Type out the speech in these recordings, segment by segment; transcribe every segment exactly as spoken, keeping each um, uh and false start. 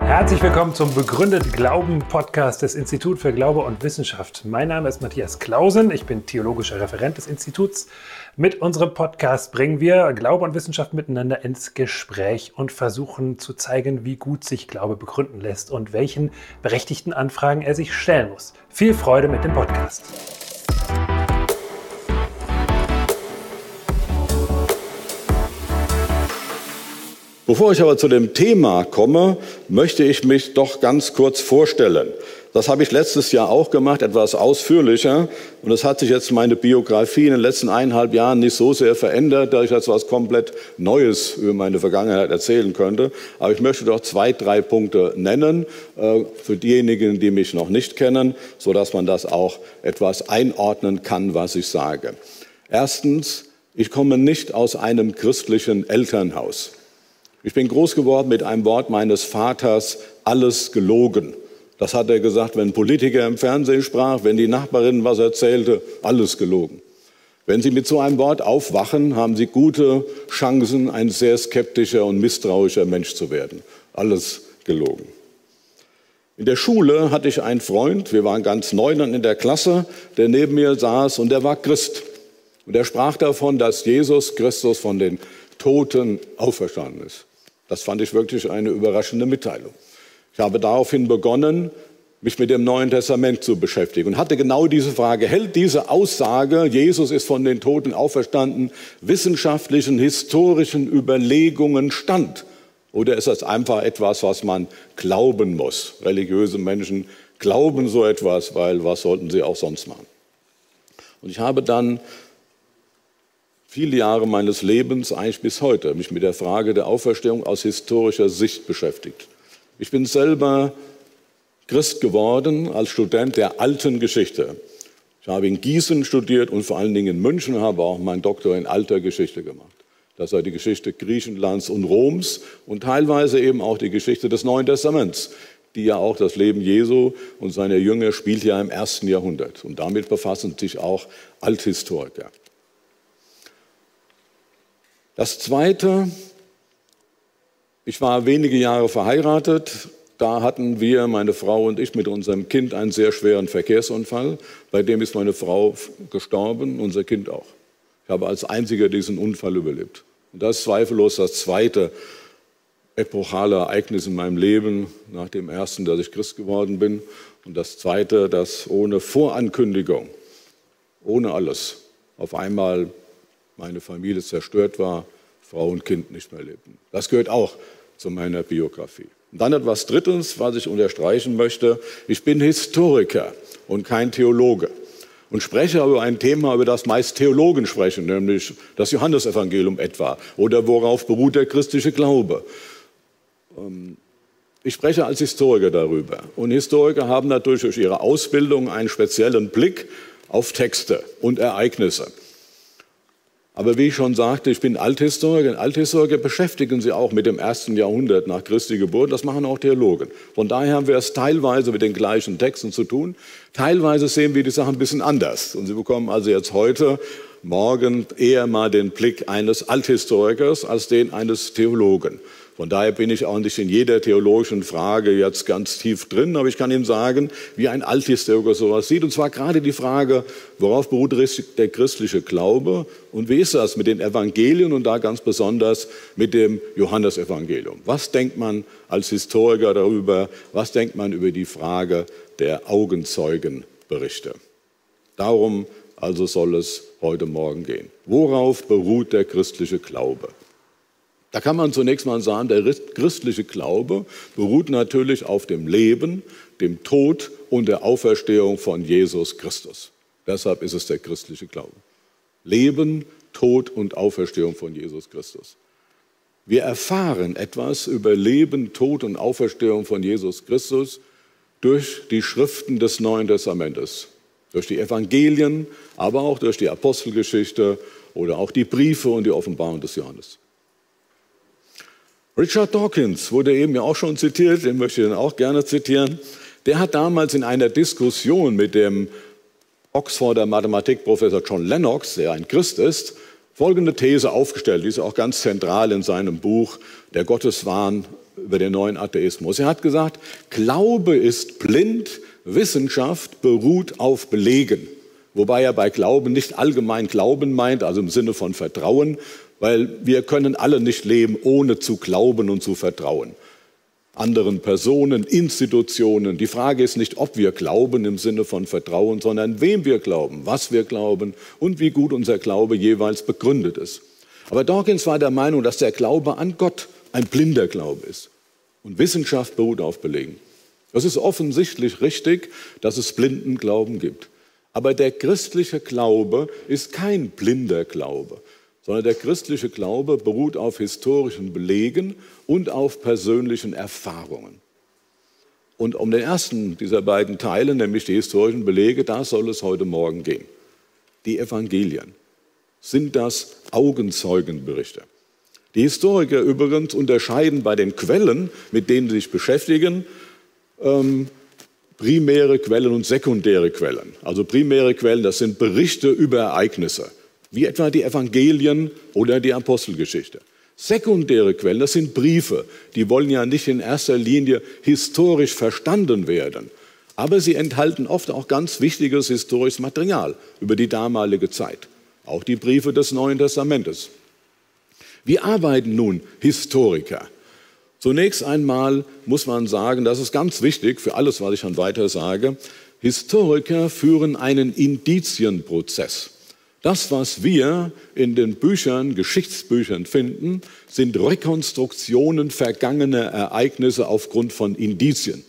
Herzlich willkommen zum Begründet-Glauben-Podcast des Instituts für Glaube und Wissenschaft. Mein Name ist Matthias Clausen, ich bin theologischer Referent des Instituts. Mit unserem Podcast bringen wir Glaube und Wissenschaft miteinander ins Gespräch und versuchen zu zeigen, wie gut sich Glaube begründen lässt und welchen berechtigten Anfragen er sich stellen muss. Viel Freude mit dem Podcast. Bevor ich aber zu dem Thema komme, möchte ich mich doch ganz kurz vorstellen. Das habe ich letztes Jahr auch gemacht, etwas ausführlicher. Und es hat sich jetzt meine Biografie in den letzten eineinhalb Jahren nicht so sehr verändert, dass ich jetzt was komplett Neues über meine Vergangenheit erzählen könnte. Aber ich möchte doch zwei, drei Punkte nennen, für diejenigen, die mich noch nicht kennen, sodass man das auch etwas einordnen kann, was ich sage. Erstens, ich komme nicht aus einem christlichen Elternhaus. Ich bin groß geworden mit einem Wort meines Vaters, alles gelogen. Das hat er gesagt, wenn ein Politiker im Fernsehen sprach, wenn die Nachbarin was erzählte, alles gelogen. Wenn Sie mit so einem Wort aufwachen, haben Sie gute Chancen, ein sehr skeptischer und misstrauischer Mensch zu werden. Alles gelogen. In der Schule hatte ich einen Freund, wir waren ganz neu in der Klasse, der neben mir saß und der war Christ. Und er sprach davon, dass Jesus Christus von den Toten auferstanden ist. Das fand ich wirklich eine überraschende Mitteilung. Ich habe daraufhin begonnen, mich mit dem Neuen Testament zu beschäftigen und hatte genau diese Frage, hält diese Aussage, Jesus ist von den Toten auferstanden, wissenschaftlichen, historischen Überlegungen stand? Oder ist das einfach etwas, was man glauben muss? Religiöse Menschen glauben so etwas, weil was sollten sie auch sonst machen? Und ich habe dann viele Jahre meines Lebens, eigentlich bis heute, mich mit der Frage der Auferstehung aus historischer Sicht beschäftigt. Ich bin selber Christ geworden als Student der alten Geschichte. Ich habe in Gießen studiert und vor allen Dingen in München, habe auch meinen Doktor in alter Geschichte gemacht. Das war die Geschichte Griechenlands und Roms und teilweise eben auch die Geschichte des Neuen Testaments, die ja auch das Leben Jesu und seiner Jünger spielt ja im ersten Jahrhundert. Und damit befassen sich auch Althistoriker. Das Zweite, ich war wenige Jahre verheiratet, da hatten wir, meine Frau und ich, mit unserem Kind einen sehr schweren Verkehrsunfall, bei dem ist meine Frau gestorben, unser Kind auch. Ich habe als einziger diesen Unfall überlebt. Und das ist zweifellos das zweite epochale Ereignis in meinem Leben, nach dem ersten, dass ich Christ geworden bin, und das zweite, dass ohne Vorankündigung, ohne alles, auf einmal meine Familie zerstört war, Frau und Kind nicht mehr lebten. Das gehört auch zu meiner Biografie. Und dann etwas Drittes, was ich unterstreichen möchte. Ich bin Historiker und kein Theologe und spreche über ein Thema, über das meist Theologen sprechen, nämlich das Johannesevangelium etwa oder worauf beruht der christliche Glaube. Ich spreche als Historiker darüber. Und Historiker haben natürlich durch ihre Ausbildung einen speziellen Blick auf Texte und Ereignisse. Aber wie ich schon sagte, ich bin Althistoriker. Althistoriker beschäftigen sich auch mit dem ersten Jahrhundert nach Christi Geburt. Das machen auch Theologen. Von daher haben wir es teilweise mit den gleichen Texten zu tun. Teilweise sehen wir die Sachen ein bisschen anders. Und Sie bekommen also jetzt heute, morgen eher mal den Blick eines Althistorikers als den eines Theologen. Von daher bin ich auch nicht in jeder theologischen Frage jetzt ganz tief drin, aber ich kann Ihnen sagen, wie ein Althistoriker sowas sieht. Und zwar gerade die Frage, worauf beruht der christliche Glaube und wie ist das mit den Evangelien und da ganz besonders mit dem Johannesevangelium. Was denkt man als Historiker darüber? Was denkt man über die Frage der Augenzeugenberichte? Darum also soll es heute Morgen gehen. Worauf beruht der christliche Glaube? Da kann man zunächst mal sagen, der christliche Glaube beruht natürlich auf dem Leben, dem Tod und der Auferstehung von Jesus Christus. Deshalb ist es der christliche Glaube. Leben, Tod und Auferstehung von Jesus Christus. Wir erfahren etwas über Leben, Tod und Auferstehung von Jesus Christus durch die Schriften des Neuen Testamentes, durch die Evangelien, aber auch durch die Apostelgeschichte oder auch die Briefe und die Offenbarung des Johannes. Richard Dawkins wurde eben ja auch schon zitiert, den möchte ich dann auch gerne zitieren. Der hat damals in einer Diskussion mit dem Oxforder Mathematikprofessor John Lennox, der ein Christ ist, folgende These aufgestellt, die ist auch ganz zentral in seinem Buch Der Gotteswahn über den neuen Atheismus. Er hat gesagt, Glaube ist blind, Wissenschaft beruht auf Belegen. Wobei er bei Glauben nicht allgemein Glauben meint, also im Sinne von Vertrauen, weil wir können alle nicht leben, ohne zu glauben und zu vertrauen. Anderen Personen, Institutionen. Die Frage ist nicht, ob wir glauben im Sinne von Vertrauen, sondern wem wir glauben, was wir glauben und wie gut unser Glaube jeweils begründet ist. Aber Dawkins war der Meinung, dass der Glaube an Gott ein blinder Glaube ist. Und Wissenschaft beruht auf Belegen. Es ist offensichtlich richtig, dass es blinden Glauben gibt. Aber der christliche Glaube ist kein blinder Glaube, sondern der christliche Glaube beruht auf historischen Belegen und auf persönlichen Erfahrungen. Und um den ersten dieser beiden Teile, nämlich die historischen Belege, da soll es heute Morgen gehen. Die Evangelien sind das Augenzeugenberichte. Die Historiker übrigens unterscheiden bei den Quellen, mit denen sie sich beschäftigen, ähm, primäre Quellen und sekundäre Quellen. Also primäre Quellen, das sind Berichte über Ereignisse, wie etwa die Evangelien oder die Apostelgeschichte. Sekundäre Quellen, das sind Briefe. Die wollen ja nicht in erster Linie historisch verstanden werden. Aber sie enthalten oft auch ganz wichtiges historisches Material über die damalige Zeit. Auch die Briefe des Neuen Testamentes. Wie arbeiten nun Historiker? Zunächst einmal muss man sagen, das ist ganz wichtig für alles, was ich dann weiter sage, Historiker führen einen Indizienprozess. Das, was wir in den Büchern, Geschichtsbüchern finden, sind Rekonstruktionen vergangener Ereignisse aufgrund von Indizien.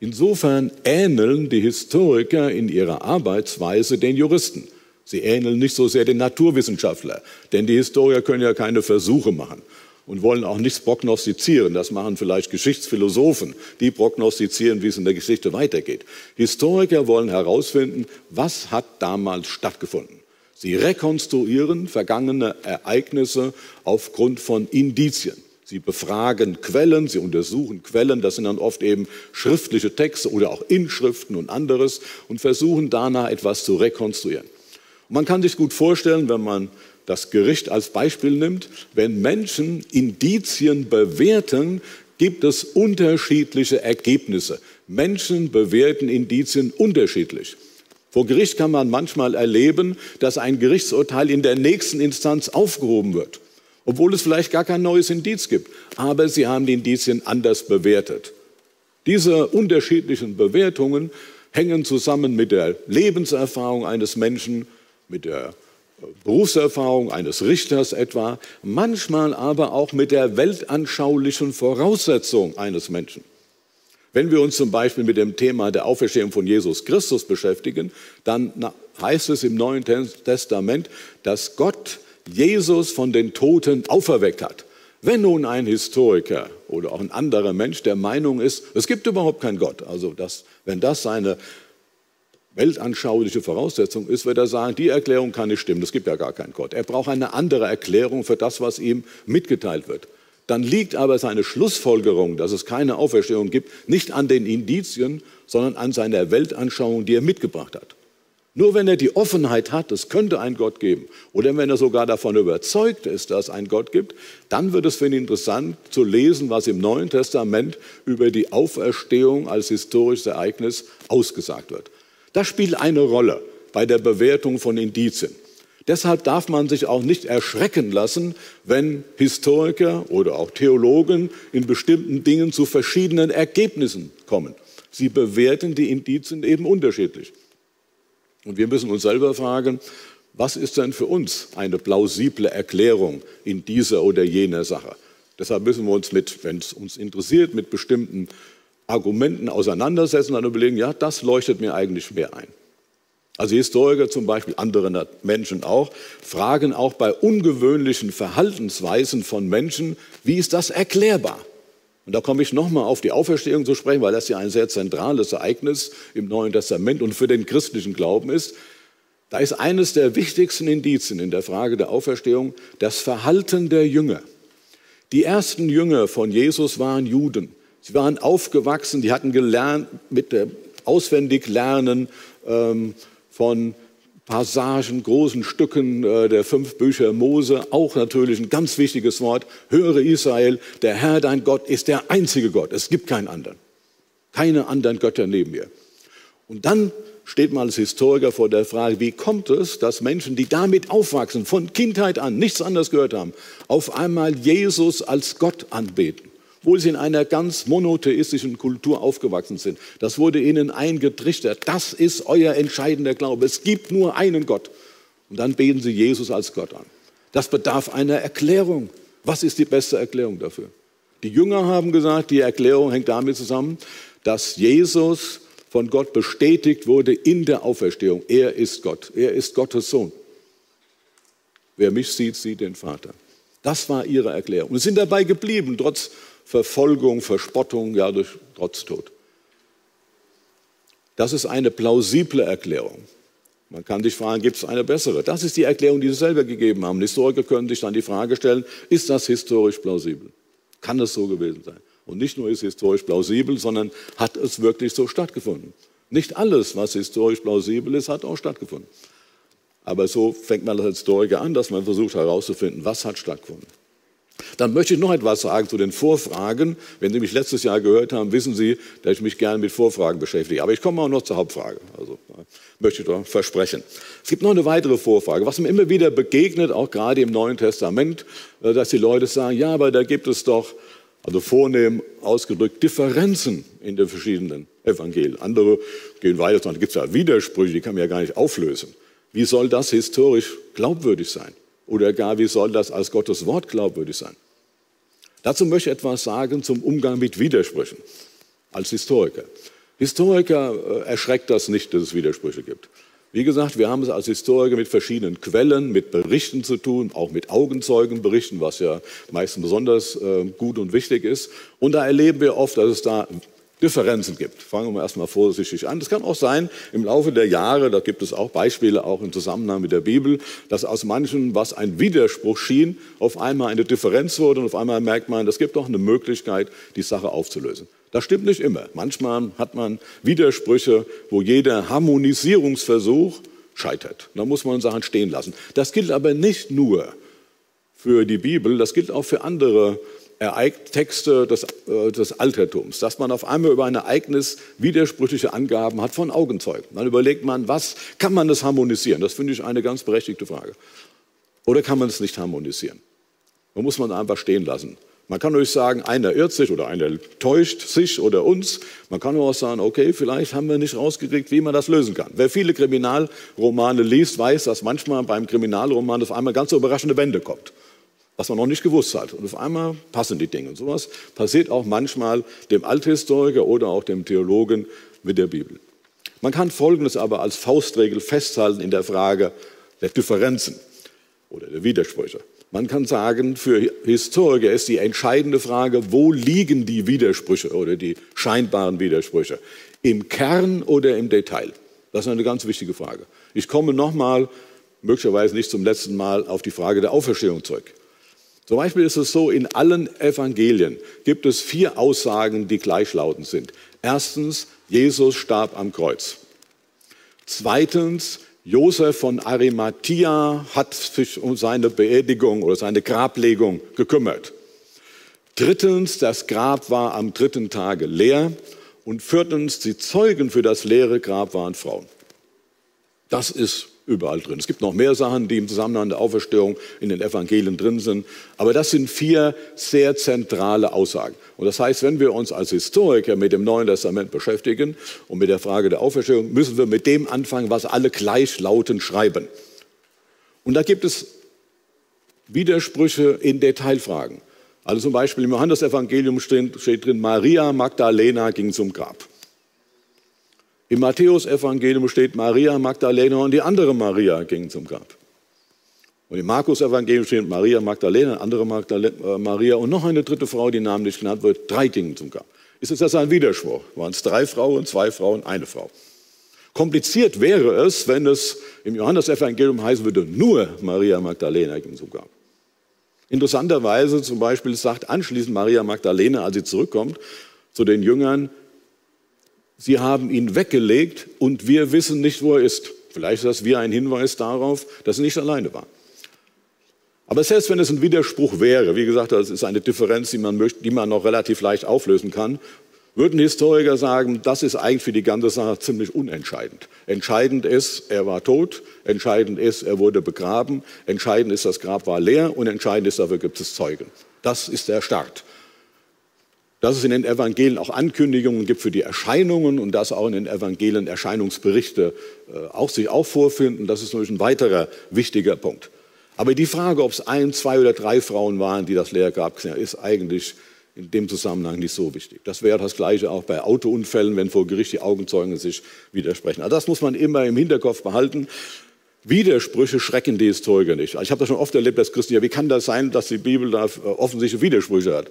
Insofern ähneln die Historiker in ihrer Arbeitsweise den Juristen. Sie ähneln nicht so sehr den Naturwissenschaftler, denn die Historiker können ja keine Versuche machen und wollen auch nichts prognostizieren. Das machen vielleicht Geschichtsphilosophen, die prognostizieren, wie es in der Geschichte weitergeht. Historiker wollen herausfinden, was hat damals stattgefunden. Sie rekonstruieren vergangene Ereignisse aufgrund von Indizien. Sie befragen Quellen, sie untersuchen Quellen, das sind dann oft eben schriftliche Texte oder auch Inschriften und anderes und versuchen danach etwas zu rekonstruieren. Und man kann sich gut vorstellen, wenn man das Gericht als Beispiel nimmt, wenn Menschen Indizien bewerten, gibt es unterschiedliche Ergebnisse. Menschen bewerten Indizien unterschiedlich. Vor Gericht kann man manchmal erleben, dass ein Gerichtsurteil in der nächsten Instanz aufgehoben wird, obwohl es vielleicht gar kein neues Indiz gibt. Aber sie haben die Indizien anders bewertet. Diese unterschiedlichen Bewertungen hängen zusammen mit der Lebenserfahrung eines Menschen, mit der Berufserfahrung eines Richters etwa, manchmal aber auch mit der weltanschaulichen Voraussetzung eines Menschen. Wenn wir uns zum Beispiel mit dem Thema der Auferstehung von Jesus Christus beschäftigen, dann heißt es im Neuen Testament, dass Gott Jesus von den Toten auferweckt hat. Wenn nun ein Historiker oder auch ein anderer Mensch der Meinung ist, es gibt überhaupt keinen Gott, also das, wenn das seine weltanschauliche Voraussetzung ist, wird er sagen, die Erklärung kann nicht stimmen, es gibt ja gar keinen Gott. Er braucht eine andere Erklärung für das, was ihm mitgeteilt wird. Dann liegt aber seine Schlussfolgerung, dass es keine Auferstehung gibt, nicht an den Indizien, sondern an seiner Weltanschauung, die er mitgebracht hat. Nur wenn er die Offenheit hat, es könnte einen Gott geben, oder wenn er sogar davon überzeugt ist, dass es einen Gott gibt, dann wird es für ihn interessant zu lesen, was im Neuen Testament über die Auferstehung als historisches Ereignis ausgesagt wird. Das spielt eine Rolle bei der Bewertung von Indizien. Deshalb darf man sich auch nicht erschrecken lassen, wenn Historiker oder auch Theologen in bestimmten Dingen zu verschiedenen Ergebnissen kommen. Sie bewerten die Indizien eben unterschiedlich. Und wir müssen uns selber fragen, was ist denn für uns eine plausible Erklärung in dieser oder jener Sache? Deshalb müssen wir uns mit, wenn es uns interessiert, mit bestimmten Argumenten auseinandersetzen und dann überlegen, ja, das leuchtet mir eigentlich mehr ein. Also Historiker zum Beispiel, andere Menschen auch, fragen auch bei ungewöhnlichen Verhaltensweisen von Menschen, wie ist das erklärbar? Und da komme ich nochmal auf die Auferstehung zu sprechen, weil das ja ein sehr zentrales Ereignis im Neuen Testament und für den christlichen Glauben ist. Da ist eines der wichtigsten Indizien in der Frage der Auferstehung das Verhalten der Jünger. Die ersten Jünger von Jesus waren Juden. Sie waren aufgewachsen, die hatten gelernt, mit dem Auswendiglernen ähm, von Passagen, großen Stücken der fünf Bücher Mose, auch natürlich ein ganz wichtiges Wort. Höre Israel, der Herr, dein Gott, ist der einzige Gott. Es gibt keinen anderen. Keine anderen Götter neben mir. Und dann steht man als Historiker vor der Frage, wie kommt es, dass Menschen, die damit aufwachsen, von Kindheit an nichts anderes gehört haben, auf einmal Jesus als Gott anbeten, obwohl sie in einer ganz monotheistischen Kultur aufgewachsen sind. Das wurde ihnen eingetrichtert. Das ist euer entscheidender Glaube. Es gibt nur einen Gott. Und dann beten sie Jesus als Gott an. Das bedarf einer Erklärung. Was ist die beste Erklärung dafür? Die Jünger haben gesagt, die Erklärung hängt damit zusammen, dass Jesus von Gott bestätigt wurde in der Auferstehung. Er ist Gott. Er ist Gottes Sohn. Wer mich sieht, sieht den Vater. Das war ihre Erklärung. Und sind dabei geblieben, trotz Verfolgung, Verspottung, ja, durch, trotz Tod. Das ist eine plausible Erklärung. Man kann sich fragen, gibt es eine bessere? Das ist die Erklärung, die sie selber gegeben haben. Historiker können sich dann die Frage stellen, ist das historisch plausibel? Kann es so gewesen sein? Und nicht nur ist historisch plausibel, sondern hat es wirklich so stattgefunden. Nicht alles, was historisch plausibel ist, hat auch stattgefunden. Aber so fängt man als Historiker an, dass man versucht herauszufinden, was hat stattgefunden. Dann möchte ich noch etwas sagen zu den Vorfragen. Wenn Sie mich letztes Jahr gehört haben, wissen Sie, dass ich mich gerne mit Vorfragen beschäftige. Aber ich komme auch noch zur Hauptfrage. Also möchte ich doch versprechen. Es gibt noch eine weitere Vorfrage, was mir immer wieder begegnet, auch gerade im Neuen Testament, dass die Leute sagen, ja, aber da gibt es doch, also vornehm ausgedrückt, Differenzen in den verschiedenen Evangelien. Andere gehen weiter, da gibt es ja Widersprüche, die kann man ja gar nicht auflösen. Wie soll das historisch glaubwürdig sein? Oder gar, wie soll das als Gottes Wort glaubwürdig sein? Dazu möchte ich etwas sagen zum Umgang mit Widersprüchen als Historiker. Historiker erschreckt das nicht, dass es Widersprüche gibt. Wie gesagt, wir haben es als Historiker mit verschiedenen Quellen, mit Berichten zu tun, auch mit Augenzeugenberichten, was ja meistens besonders gut und wichtig ist. Und da erleben wir oft, dass es da Differenzen gibt. Fangen wir erstmal vorsichtig an. Es kann auch sein, im Laufe der Jahre, da gibt es auch Beispiele, auch im Zusammenhang mit der Bibel, dass aus manchen, was ein Widerspruch schien, auf einmal eine Differenz wurde und auf einmal merkt man, es gibt doch eine Möglichkeit, die Sache aufzulösen. Das stimmt nicht immer. Manchmal hat man Widersprüche, wo jeder Harmonisierungsversuch scheitert. Da muss man Sachen stehen lassen. Das gilt aber nicht nur für die Bibel, das gilt auch für andere Texte des, äh, des Altertums, dass man auf einmal über ein Ereignis widersprüchliche Angaben hat von Augenzeugen. Dann überlegt man, was kann man das harmonisieren? Das finde ich eine ganz berechtigte Frage. Oder kann man es nicht harmonisieren? Da muss man einfach stehen lassen. Man kann natürlich sagen, einer irrt sich oder einer täuscht sich oder uns. Man kann auch sagen, okay, vielleicht haben wir nicht rausgekriegt, wie man das lösen kann. Wer viele Kriminalromane liest, weiß, dass manchmal beim Kriminalroman auf einmal ganz so überraschende Wende kommt, was man noch nicht gewusst hat. Und auf einmal passen die Dinge. Und sowas passiert auch manchmal dem Althistoriker oder auch dem Theologen mit der Bibel. Man kann Folgendes aber als Faustregel festhalten in der Frage der Differenzen oder der Widersprüche. Man kann sagen, für Historiker ist die entscheidende Frage, wo liegen die Widersprüche oder die scheinbaren Widersprüche? Im Kern oder im Detail? Das ist eine ganz wichtige Frage. Ich komme nochmal, möglicherweise nicht zum letzten Mal, auf die Frage der Auferstehung zurück. Zum Beispiel ist es so, in allen Evangelien gibt es vier Aussagen, die gleichlautend sind. Erstens, Jesus starb am Kreuz. Zweitens, Josef von Arimathäa hat sich um seine Beerdigung oder seine Grablegung gekümmert. Drittens, das Grab war am dritten Tage leer. Und viertens, die Zeugen für das leere Grab waren Frauen. Das ist überall drin. Es gibt noch mehr Sachen, die im Zusammenhang der Auferstehung in den Evangelien drin sind. Aber das sind vier sehr zentrale Aussagen. Und das heißt, wenn wir uns als Historiker mit dem Neuen Testament beschäftigen und mit der Frage der Auferstehung, müssen wir mit dem anfangen, was alle gleichlautend schreiben. Und da gibt es Widersprüche in Detailfragen. Also zum Beispiel im Johannesevangelium steht drin, Maria Magdalena ging zum Grab. Im Matthäus-Evangelium steht, Maria Magdalena und die andere Maria gingen zum Grab. Und im Markus-Evangelium steht, Maria Magdalena, eine andere Magdalena, äh, Maria und noch eine dritte Frau, die Namen nicht genannt wird, drei gingen zum Grab. Ist das ein Widerspruch? Waren es drei Frauen, zwei Frauen, eine Frau? Kompliziert wäre es, wenn es im Johannes-Evangelium heißen würde, nur Maria Magdalena ging zum Grab. Interessanterweise zum Beispiel sagt anschließend Maria Magdalena, als sie zurückkommt, zu den Jüngern, sie haben ihn weggelegt und wir wissen nicht, wo er ist. Vielleicht ist das wieder ein Hinweis darauf, dass er nicht alleine war. Aber selbst wenn es ein Widerspruch wäre, wie gesagt, das ist eine Differenz, die man, möchte, die man noch relativ leicht auflösen kann, würden Historiker sagen, das ist eigentlich für die ganze Sache ziemlich unentscheidend. Entscheidend ist, er war tot, entscheidend ist, er wurde begraben, entscheidend ist, das Grab war leer und entscheidend ist, dafür gibt es Zeugen. Das ist der Start. Dass es in den Evangelien auch Ankündigungen gibt für die Erscheinungen und dass auch in den Evangelien Erscheinungsberichte äh, auch sich auch vorfinden, das ist natürlich ein weiterer wichtiger Punkt. Aber die Frage, ob es ein, zwei oder drei Frauen waren, die das leer gab, ist eigentlich in dem Zusammenhang nicht so wichtig. Das wäre das Gleiche auch bei Autounfällen, wenn vor Gericht die Augenzeugen sich widersprechen. Also das muss man immer im Hinterkopf behalten. Widersprüche schrecken die Historiker nicht. Also ich habe das schon oft erlebt, dass Christen, ja, wie kann das sein, dass die Bibel da offensichtliche Widersprüche hat?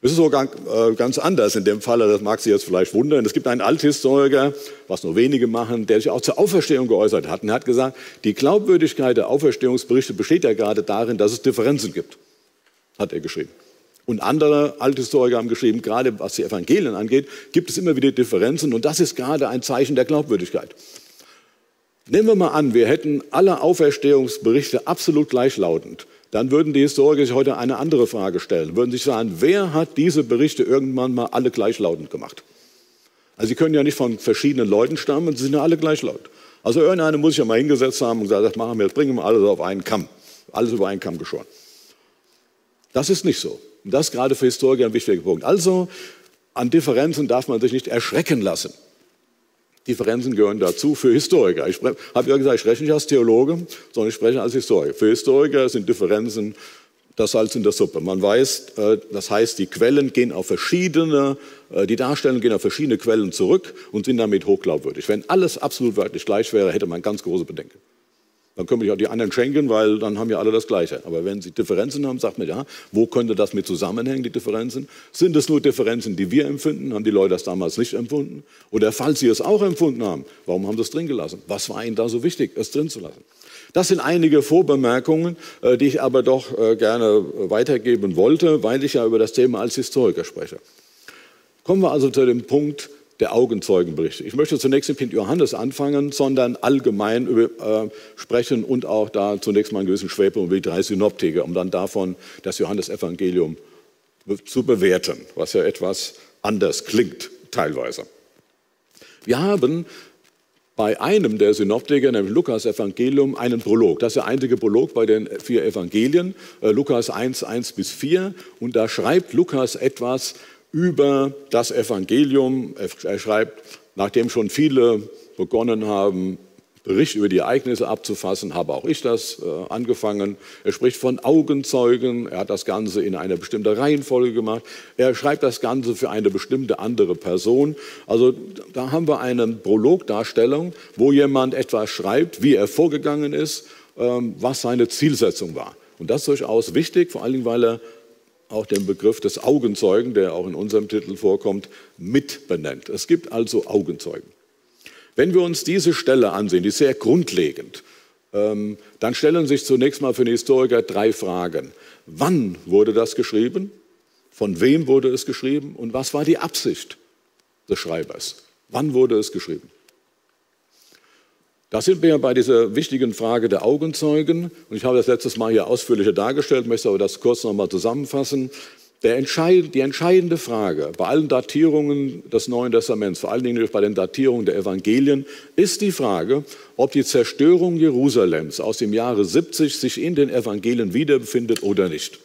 Es ist sogar ganz anders in dem Fall, das mag Sie jetzt vielleicht wundern. Es gibt einen Althistoriker, was nur wenige machen, der sich auch zur Auferstehung geäußert hat. Und hat gesagt, die Glaubwürdigkeit der Auferstehungsberichte besteht ja gerade darin, dass es Differenzen gibt, hat er geschrieben. Und andere Althistoriker haben geschrieben, gerade was die Evangelien angeht, gibt es immer wieder Differenzen. Und das ist gerade ein Zeichen der Glaubwürdigkeit. Nehmen wir mal an, wir hätten alle Auferstehungsberichte absolut gleichlautend. Dann würden die Historiker sich heute eine andere Frage stellen. Würden sich sagen, wer hat diese Berichte irgendwann mal alle gleichlautend gemacht? Also sie können ja nicht von verschiedenen Leuten stammen, sie sind ja alle gleichlautend. Also irgendeiner muss sich ja mal hingesetzt haben und gesagt, das machen wir, das bringen wir alles auf einen Kamm. Alles über einen Kamm geschoren. Das ist nicht so. Und das ist gerade für Historiker ein wichtiger Punkt. Also an Differenzen darf man sich nicht erschrecken lassen. Differenzen gehören dazu für Historiker. Ich habe ja gesagt, ich spreche nicht als Theologe, sondern ich spreche als Historiker. Für Historiker sind Differenzen das Salz in der Suppe. Man weiß, das heißt, die Quellen gehen auf verschiedene, die Darstellungen gehen auf verschiedene Quellen zurück und sind damit hochglaubwürdig. Wenn alles absolut wörtlich gleich wäre, hätte man ganz große Bedenken. Dann können wir auch die anderen schenken, weil dann haben ja alle das Gleiche. Aber wenn sie Differenzen haben, sagt man, ja, wo könnte das mit zusammenhängen, die Differenzen? Sind es nur Differenzen, die wir empfinden? Haben die Leute das damals nicht empfunden? Oder falls sie es auch empfunden haben, warum haben sie es drin gelassen? Was war ihnen da so wichtig, es drin zu lassen? Das sind einige Vorbemerkungen, die ich aber doch gerne weitergeben wollte, weil ich ja über das Thema als Historiker spreche. Kommen wir also zu dem Punkt der Augenzeugenberichte. Ich möchte zunächst nicht mit Johannes anfangen, sondern allgemein über, äh, sprechen und auch da zunächst mal einen gewissen Schwerpunkt über die drei Synoptiker, um dann davon das Johannesevangelium zu bewerten, was ja etwas anders klingt teilweise. Wir haben bei einem der Synoptiker, nämlich Lukas-Evangelium, einen Prolog. Das ist der einzige Prolog bei den vier Evangelien, äh, Lukas eins, eins bis vier. Und da schreibt Lukas etwas über das Evangelium. Er schreibt, nachdem schon viele begonnen haben, Bericht über die Ereignisse abzufassen, habe auch ich das äh, angefangen. Er spricht von Augenzeugen, er hat das Ganze in einer bestimmten Reihenfolge gemacht. Er schreibt das Ganze für eine bestimmte andere Person. Also da haben wir eine Prologdarstellung, wo jemand etwas schreibt, wie er vorgegangen ist, ähm, was seine Zielsetzung war. Und das ist durchaus wichtig, vor allen Dingen, weil er auch den Begriff des Augenzeugen, der auch in unserem Titel vorkommt, mitbenennt. Es gibt also Augenzeugen. Wenn wir uns diese Stelle ansehen, die ist sehr grundlegend, ähm, dann stellen sich zunächst mal für den Historiker drei Fragen. Wann wurde das geschrieben? Von wem wurde es geschrieben? Und was war die Absicht des Schreibers? Wann wurde es geschrieben? Da sind wir ja bei dieser wichtigen Frage der Augenzeugen. Und ich habe das letztes Mal hier ausführlicher dargestellt, möchte aber das kurz nochmal zusammenfassen. Der entscheid, die entscheidende Frage bei allen Datierungen des Neuen Testaments, vor allen Dingen bei den Datierungen der Evangelien, ist die Frage, ob die Zerstörung Jerusalems aus dem Jahre siebzig sich in den Evangelien wiederbefindet oder nicht.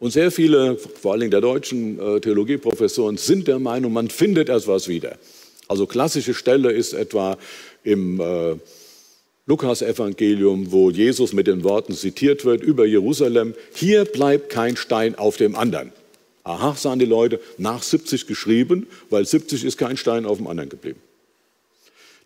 Und sehr viele, vor allen Dingen der deutschen Theologieprofessoren, sind der Meinung, man findet etwas wieder. Also klassische Stelle ist etwa im äh, Lukas-Evangelium, wo Jesus mit den Worten zitiert wird über Jerusalem, hier bleibt kein Stein auf dem anderen. Aha, sahen die Leute, nach siebzig geschrieben, weil siebzig ist kein Stein auf dem anderen geblieben.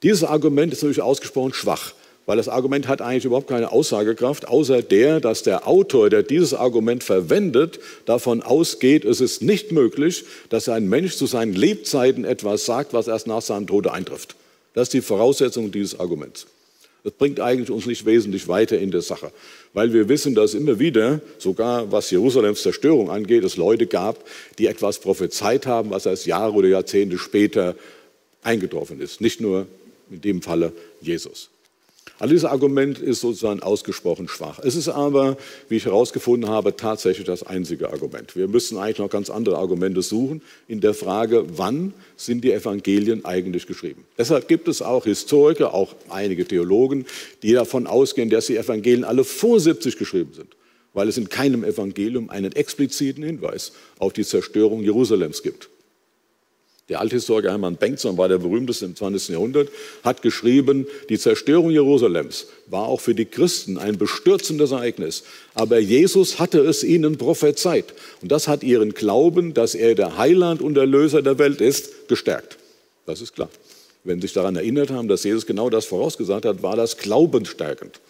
Dieses Argument ist natürlich ausgesprochen schwach, weil das Argument hat eigentlich überhaupt keine Aussagekraft, außer der, dass der Autor, der dieses Argument verwendet, davon ausgeht, es ist nicht möglich, dass ein Mensch zu seinen Lebzeiten etwas sagt, was erst nach seinem Tode eintrifft. Das ist die Voraussetzung dieses Arguments. Das bringt eigentlich uns nicht wesentlich weiter in der Sache, weil wir wissen, dass immer wieder, sogar was Jerusalems Zerstörung angeht, es Leute gab, die etwas prophezeit haben, was erst Jahre oder Jahrzehnte später eingetroffen ist. Nicht nur in dem Falle Jesus. Also dieses Argument ist sozusagen ausgesprochen schwach. Es ist aber, wie ich herausgefunden habe, tatsächlich das einzige Argument. Wir müssen eigentlich noch ganz andere Argumente suchen in der Frage, wann sind die Evangelien eigentlich geschrieben. Deshalb gibt es auch Historiker, auch einige Theologen, die davon ausgehen, dass die Evangelien alle vor siebzig geschrieben sind, weil es in keinem Evangelium einen expliziten Hinweis auf die Zerstörung Jerusalems gibt. Der Althistoriker Hermann Bengtson war der berühmteste im zwanzigsten Jahrhundert, hat geschrieben, die Zerstörung Jerusalems war auch für die Christen ein bestürzendes Ereignis. Aber Jesus hatte es ihnen prophezeit. Und das hat ihren Glauben, dass er der Heiland und Erlöser der Welt ist, gestärkt. Das ist klar. Wenn Sie sich daran erinnert haben, dass Jesus genau das vorausgesagt hat, war das glaubensstärkend.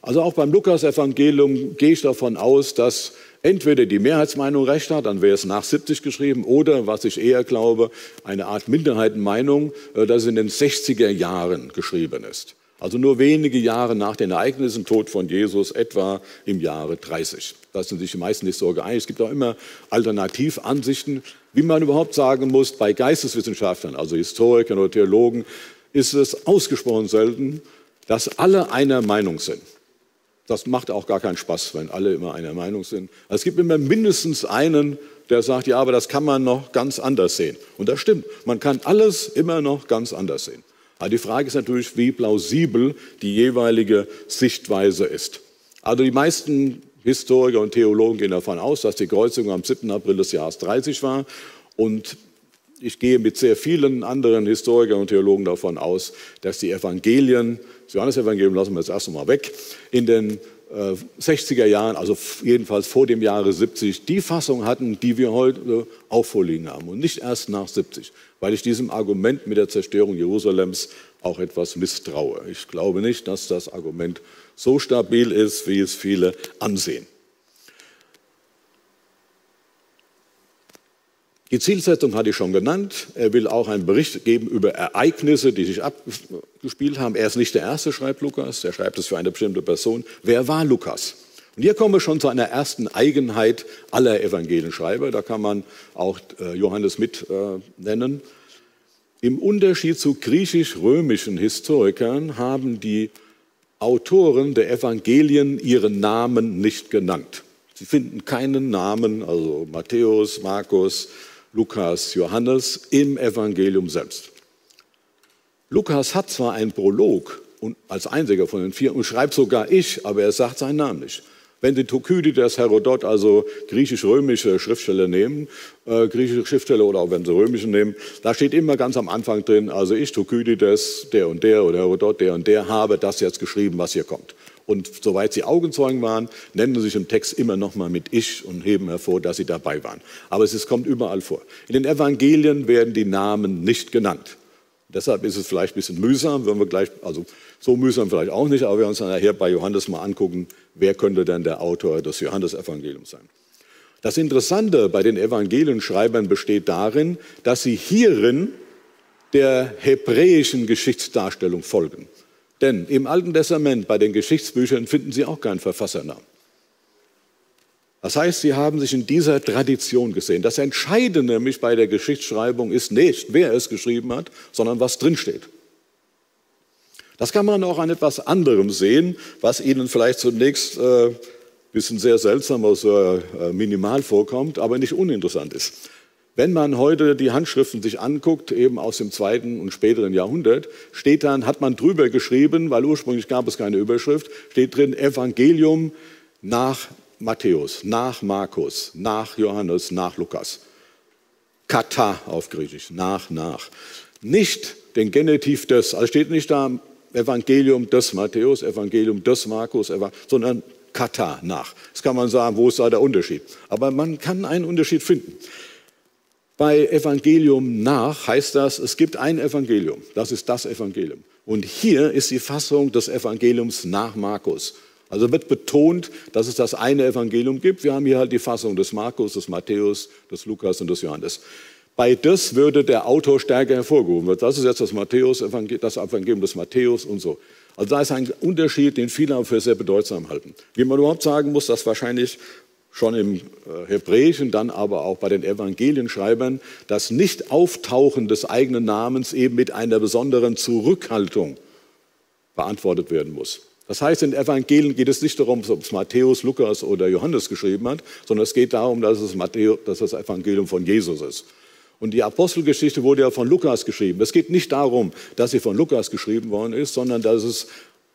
Also auch beim Lukas-Evangelium gehe ich davon aus, dass entweder die Mehrheitsmeinung recht hat, dann wäre es nach siebzig geschrieben, oder, was ich eher glaube, eine Art Minderheitenmeinung, dass es in den sechziger Jahren geschrieben ist. Also nur wenige Jahre nach den Ereignissen, Tod von Jesus, etwa im Jahre dreißig. Da sind sich die meisten Historiker einig. Es gibt auch immer Alternativansichten, wie man überhaupt sagen muss, bei Geisteswissenschaftlern, also Historikern oder Theologen, ist es ausgesprochen selten, dass alle einer Meinung sind. Das macht auch gar keinen Spaß, wenn alle immer einer Meinung sind. Also es gibt immer mindestens einen, der sagt, ja, aber das kann man noch ganz anders sehen. Und das stimmt, man kann alles immer noch ganz anders sehen. Aber die Frage ist natürlich, wie plausibel die jeweilige Sichtweise ist. Also die meisten Historiker und Theologen gehen davon aus, dass die Kreuzigung am siebten April des Jahres dreißig war. Und ich gehe mit sehr vielen anderen Historikern und Theologen davon aus, dass die Evangelien, das Johannesevangelium lassen wir jetzt erst einmal weg, in den äh, sechziger Jahren, also jedenfalls vor dem Jahre siebzig, die Fassung hatten, die wir heute auch vorliegen haben und nicht erst nach siebzig, weil ich diesem Argument mit der Zerstörung Jerusalems auch etwas misstraue. Ich glaube nicht, dass das Argument so stabil ist, wie es viele ansehen. Die Zielsetzung hatte ich schon genannt. Er will auch einen Bericht geben über Ereignisse, die sich abgespielt haben. Er ist nicht der Erste, schreibt Lukas. Er schreibt es für eine bestimmte Person. Wer war Lukas? Und hier kommen wir schon zu einer ersten Eigenheit aller Evangelienschreiber. Da kann man auch Johannes mit nennen. Im Unterschied zu griechisch-römischen Historikern haben die Autoren der Evangelien ihren Namen nicht genannt. Sie finden keinen Namen, also Matthäus, Markus, Lukas, Johannes, im Evangelium selbst. Lukas hat zwar einen Prolog und als einziger von den vier und schreibt sogar ich, aber er sagt seinen Namen nicht. Wenn Sie Thukydides, Herodot, also griechisch-römische Schriftsteller nehmen, äh, griechische Schriftsteller oder auch wenn Sie römische nehmen, da steht immer ganz am Anfang drin, also ich, Thukydides, der und der oder Herodot, der und der, habe das jetzt geschrieben, was hier kommt. Und soweit sie Augenzeugen waren, nennen sie sich im Text immer noch mal mit Ich und heben hervor, dass sie dabei waren. Aber es kommt überall vor. In den Evangelien werden die Namen nicht genannt. Deshalb ist es vielleicht ein bisschen mühsam, wenn wir gleich, also so mühsam vielleicht auch nicht, aber wir uns dann nachher bei Johannes mal angucken, wer könnte denn der Autor des Johannes-Evangeliums sein. Das Interessante bei den Evangelienschreibern besteht darin, dass sie hierin der hebräischen Geschichtsdarstellung folgen. Denn im Alten Testament, bei den Geschichtsbüchern, finden Sie auch keinen Verfassernamen. Das heißt, Sie haben sich in dieser Tradition gesehen. Das Entscheidende nämlich bei der Geschichtsschreibung ist nicht, wer es geschrieben hat, sondern was drinsteht. Das kann man auch an etwas anderem sehen, was Ihnen vielleicht zunächst äh, ein bisschen sehr seltsam oder also, äh, minimal vorkommt, aber nicht uninteressant ist. Wenn man heute die Handschriften sich anguckt, eben aus dem zweiten und späteren Jahrhundert, steht dann, hat man drüber geschrieben, weil ursprünglich gab es keine Überschrift, steht drin Evangelium nach Matthäus, nach Markus, nach Johannes, nach Lukas. Kata auf Griechisch, nach, nach. Nicht den Genitiv des, also steht nicht da Evangelium des Matthäus, Evangelium des Markus, sondern Kata, nach. Das kann man sagen, wo ist da der Unterschied? Aber man kann einen Unterschied finden. Bei Evangelium nach heißt das, es gibt ein Evangelium, das ist das Evangelium. Und hier ist die Fassung des Evangeliums nach Markus. Also wird betont, dass es das eine Evangelium gibt. Wir haben hier halt die Fassung des Markus, des Matthäus, des Lukas und des Johannes. Bei das würde der Autor stärker hervorgehoben. Das ist jetzt das Matthäus, das Evangelium des Matthäus und so. Also da ist ein Unterschied, den viele für sehr bedeutsam halten. Wie man überhaupt sagen muss, dass wahrscheinlich schon im Hebräischen, dann aber auch bei den Evangelienschreibern, das Nicht-Auftauchen des eigenen Namens eben mit einer besonderen Zurückhaltung beantwortet werden muss. Das heißt, in den Evangelien geht es nicht darum, ob es Matthäus, Lukas oder Johannes geschrieben hat, sondern es geht darum, dass es Matthäus, dass das Evangelium von Jesus ist. Und die Apostelgeschichte wurde ja von Lukas geschrieben. Es geht nicht darum, dass sie von Lukas geschrieben worden ist, sondern dass es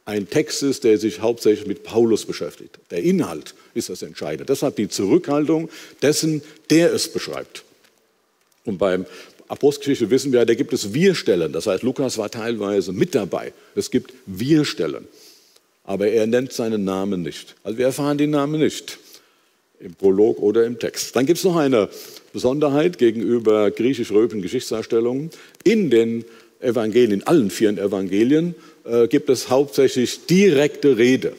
ein Text ist, der sich hauptsächlich mit Paulus beschäftigt. Der Inhalt ist das Entscheidende. Deshalb die Zurückhaltung dessen, der es beschreibt. Und beim Apostelgeschichte wissen wir, da gibt es Wir-Stellen. Das heißt, Lukas war teilweise mit dabei. Es gibt Wir-Stellen. Aber er nennt seinen Namen nicht. Also wir erfahren den Namen nicht. Im Prolog oder im Text. Dann gibt es noch eine Besonderheit gegenüber griechisch-römischen Geschichtsdarstellungen. In den Evangelien, in allen vier Evangelien, äh, gibt es hauptsächlich direkte Rede.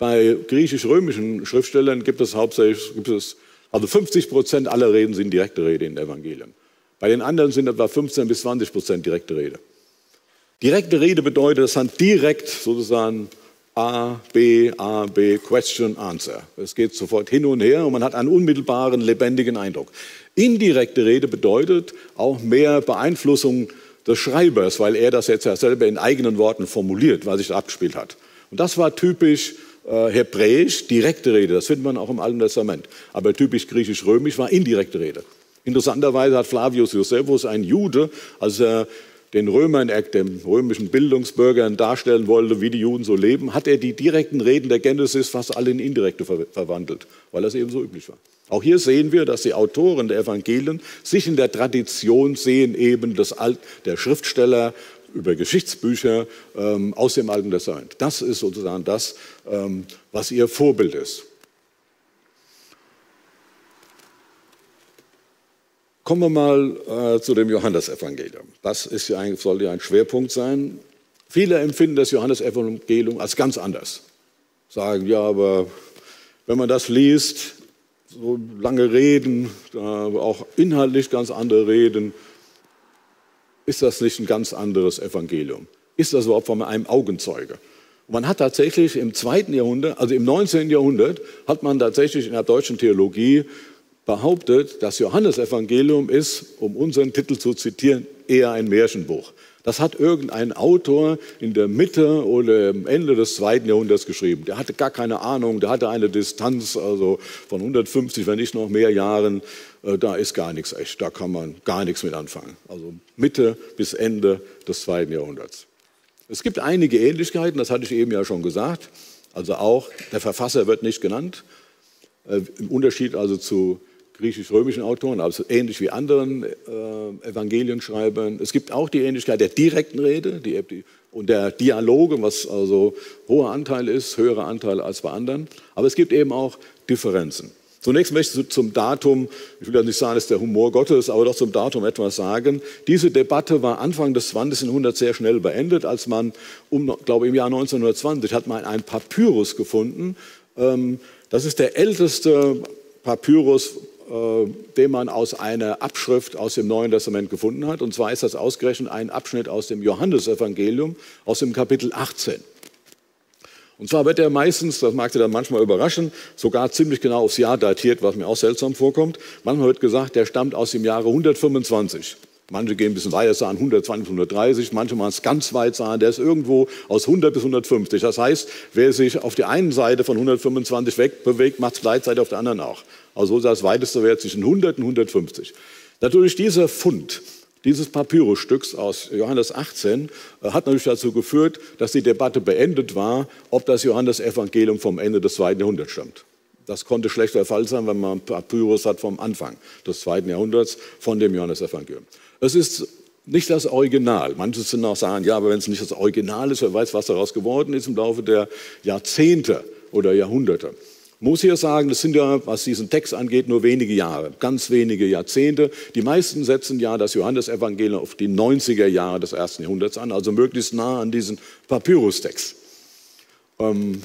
Bei griechisch-römischen Schriftstellern gibt es hauptsächlich, gibt es, also fünfzig Prozent aller Reden sind direkte Rede in den Evangelien. Bei den anderen sind etwa fünfzehn bis zwanzig Prozent direkte Rede. Direkte Rede bedeutet, es sind direkt sozusagen A, B, A, B, Question, Answer. Es geht sofort hin und her und man hat einen unmittelbaren, lebendigen Eindruck. Indirekte Rede bedeutet auch mehr Beeinflussung des Schreibers, weil er das jetzt ja selber in eigenen Worten formuliert, was sich da abgespielt hat. Und das war typisch äh, hebräisch, direkte Rede, das findet man auch im Alten Testament. Aber typisch griechisch-römisch war indirekte Rede. Interessanterweise hat Flavius Josephus, ein Jude, als er den Römern, dem römischen Bildungsbürgern darstellen wollte, wie die Juden so leben, hat er die direkten Reden der Genesis fast alle in indirekte verwandelt, weil das eben so üblich war. Auch hier sehen wir, dass die Autoren der Evangelien sich in der Tradition sehen, eben des Alt, der Schriftsteller über Geschichtsbücher ähm, aus dem Alten Testament. Das ist sozusagen das, ähm, was ihr Vorbild ist. Kommen wir mal äh, zu dem Johannesevangelium. Das ist ja ein, soll ja ein Schwerpunkt sein. Viele empfinden das Johannesevangelium als ganz anders. Sagen, ja, aber wenn man das liest, so lange Reden, äh, auch inhaltlich ganz andere Reden, ist das nicht ein ganz anderes Evangelium? Ist das überhaupt von einem Augenzeuge? Und man hat tatsächlich im zweiten Jahrhundert, also im neunzehnten Jahrhundert, hat man tatsächlich in der deutschen Theologie behauptet, das Johannesevangelium ist, um unseren Titel zu zitieren, eher ein Märchenbuch. Das hat irgendein Autor in der Mitte oder am Ende des zweiten Jahrhunderts geschrieben. Der hatte gar keine Ahnung, der hatte eine Distanz also von hundertfünfzig, wenn nicht noch mehr Jahren. Da ist gar nichts echt, da kann man gar nichts mit anfangen. Also Mitte bis Ende des zweiten Jahrhunderts. Es gibt einige Ähnlichkeiten, das hatte ich eben ja schon gesagt. Also auch der Verfasser wird nicht genannt. Im Unterschied also zu griechisch-römischen Autoren, also ähnlich wie anderen äh, Evangelienschreibern. Es gibt auch die Ähnlichkeit der direkten Rede die, die, und der Dialoge, was also hoher Anteil ist, höherer Anteil als bei anderen. Aber es gibt eben auch Differenzen. Zunächst möchte ich zum Datum, ich will ja nicht sagen, es ist der Humor Gottes, aber doch zum Datum etwas sagen. Diese Debatte war Anfang des zwanzigsten Jahrhunderts sehr schnell beendet, als man, um, glaube im Jahr neunzehnhundertzwanzig, hat man einen Papyrus gefunden. Ähm, das ist der älteste Papyrus, den man aus einer Abschrift aus dem Neuen Testament gefunden hat. Und zwar ist das ausgerechnet ein Abschnitt aus dem Johannesevangelium, aus dem Kapitel achtzehn. Und zwar wird er meistens, das mag Sie dann manchmal überraschen, sogar ziemlich genau aufs Jahr datiert, was mir auch seltsam vorkommt. Manchmal wird gesagt, der stammt aus dem Jahre hundertfünfundzwanzig. Manche gehen ein bisschen weiter, sagen hundertzwanzig, hundertdreißig, manche machen es ganz weit, sagen, der ist irgendwo aus hundert bis hundertfünfzig. Das heißt, wer sich auf der einen Seite von hundertfünfundzwanzig wegbewegt, macht es gleichzeitig auf der anderen auch. Also das weiteste wäre zwischen hundert und hundertfünfzig. Natürlich dieser Fund dieses Papyrusstücks aus Johannes achtzehn hat natürlich dazu geführt, dass die Debatte beendet war, ob das Johannesevangelium vom Ende des zweiten Jahrhunderts stammt. Das konnte schlechter der Fall sein, wenn man Papyrus hat vom Anfang des zweiten Jahrhunderts von dem Johannesevangelium. Es ist nicht das Original. Manche sind auch sagen, ja, aber wenn es nicht das Original ist, wer weiß, was daraus geworden ist im Laufe der Jahrzehnte oder Jahrhunderte. Muss hier sagen, das sind ja, was diesen Text angeht, nur wenige Jahre, ganz wenige Jahrzehnte. Die meisten setzen ja das Johannesevangelium auf die neunziger Jahre des ersten Jahrhunderts an, also möglichst nah an diesen Papyrustext. Ähm,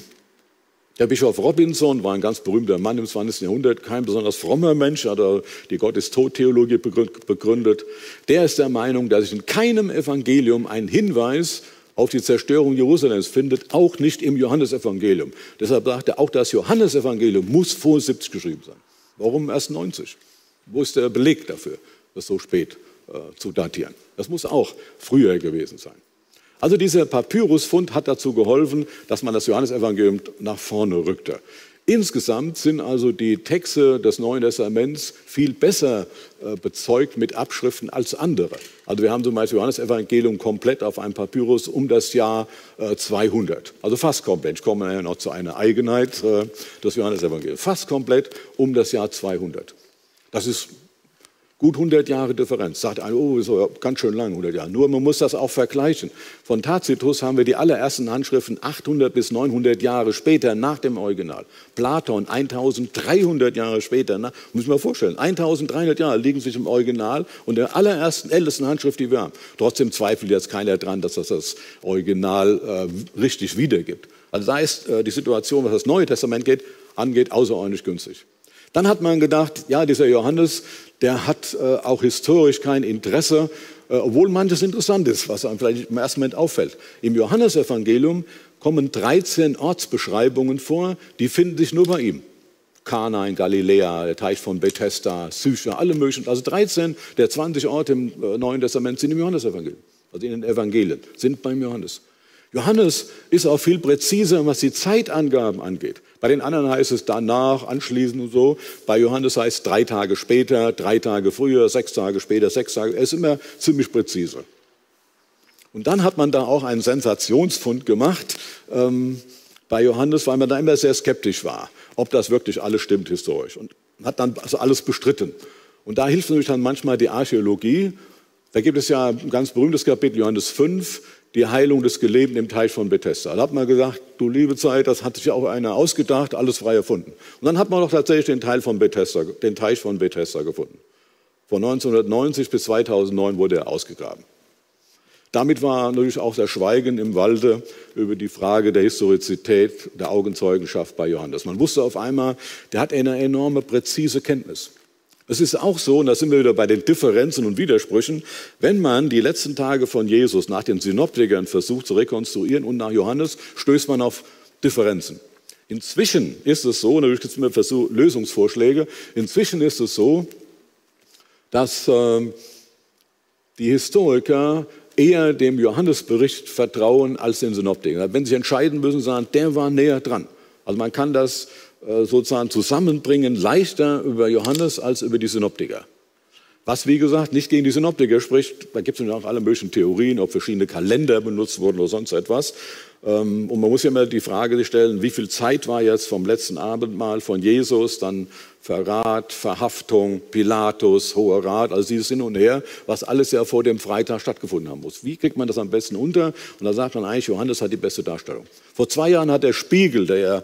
der Bischof Robinson war ein ganz berühmter Mann im zwanzigsten Jahrhundert, kein besonders frommer Mensch, hat er die Gott-ist-Tod-Theologie begründet. Der ist der Meinung, dass sich in keinem Evangelium ein Hinweis auf die Zerstörung Jerusalems findet, auch nicht im Johannesevangelium. Deshalb sagt er, auch das Johannesevangelium muss vor siebzig geschrieben sein. Warum erst neunzig? Wo ist der Beleg dafür, das so spät äh, zu datieren? Das muss auch früher gewesen sein. Also dieser Papyrusfund hat dazu geholfen, dass man das Johannesevangelium nach vorne rückte. Insgesamt sind also die Texte des Neuen Testaments viel besser äh, bezeugt mit Abschriften als andere. Also wir haben zum Beispiel das Johannesevangelium komplett auf einem Papyrus um das Jahr äh, zweihundert. Also fast komplett. Ich komme nachher noch zu einer Eigenheit äh, des Johannesevangeliums. Fast komplett um das Jahr zweihundert. Das ist gut hundert Jahre Differenz. Sagt einer, oh, so, ganz schön lang, hundert Jahre. Nur man muss das auch vergleichen. Von Tacitus haben wir die allerersten Handschriften achthundert bis neunhundert Jahre später nach dem Original. Platon eintausenddreihundert Jahre später nach, muss ich mir vorstellen, eintausenddreihundert Jahre liegen sich im Original und der allerersten, ältesten Handschrift, die wir haben. Trotzdem zweifelt jetzt keiner dran, dass das das Original äh, richtig wiedergibt. Also da ist äh, die Situation, was das Neue Testament geht, angeht, außerordentlich günstig. Dann hat man gedacht, ja, dieser Johannes, der hat äh, auch historisch kein Interesse, äh, obwohl manches interessant ist, was einem vielleicht im ersten Moment auffällt. Im Johannesevangelium kommen dreizehn Ortsbeschreibungen vor, die finden sich nur bei ihm. Kana in Galiläa, der Teich von Bethesda, Psyche, alle möglichen. Also dreizehn der zwanzig Orte im äh, Neuen Testament sind im Johannesevangelium, also in den Evangelien, sind beim Johannes. Johannes ist auch viel präziser, was die Zeitangaben angeht. Bei den anderen heißt es danach, anschließend und so. Bei Johannes heißt es drei Tage später, drei Tage früher, sechs Tage später, sechs Tage. Er ist immer ziemlich präzise. Und dann hat man da auch einen Sensationsfund gemacht ähm, bei Johannes, weil man da immer sehr skeptisch war, ob das wirklich alles stimmt historisch. Und hat dann also alles bestritten. Und da hilft natürlich dann manchmal die Archäologie. Da gibt es ja ein ganz berühmtes Kapitel, Johannes fünf, die Heilung des Gelähmten im Teich von Bethesda. Da hat man gesagt, du liebe Zeit, das hat sich ja auch einer ausgedacht, alles frei erfunden. Und dann hat man doch tatsächlich den Teil von Bethesda, den Teich von Bethesda gefunden. Von neunzehnhundertneunzig bis zweitausendneun wurde er ausgegraben. Damit war natürlich auch das Schweigen im Walde über die Frage der Historizität, der Augenzeugenschaft bei Johannes. Man wusste auf einmal, der hat eine enorme präzise Kenntnis. Es ist auch so, und da sind wir wieder bei den Differenzen und Widersprüchen, wenn man die letzten Tage von Jesus nach den Synoptikern versucht zu rekonstruieren und nach Johannes, stößt man auf Differenzen. Inzwischen ist es so, natürlich gibt es immer Versuch, Lösungsvorschläge, inzwischen ist es so, dass äh, die Historiker eher dem Johannesbericht vertrauen als den Synoptikern. Wenn sie entscheiden müssen, sagen, der war näher dran. Also man kann das sozusagen zusammenbringen, leichter über Johannes als über die Synoptiker. Was, wie gesagt, nicht gegen die Synoptiker spricht, da gibt es auch alle möglichen Theorien, ob verschiedene Kalender benutzt wurden oder sonst etwas. Und man muss ja immer die Frage stellen, wie viel Zeit war jetzt vom letzten Abendmahl von Jesus, dann Verrat, Verhaftung, Pilatus, Hoher Rat, also dieses Hin und Her, was alles ja vor dem Freitag stattgefunden haben muss. Wie kriegt man das am besten unter? Und da sagt man eigentlich, Johannes hat die beste Darstellung. Vor zwei Jahren hat der Spiegel, der ja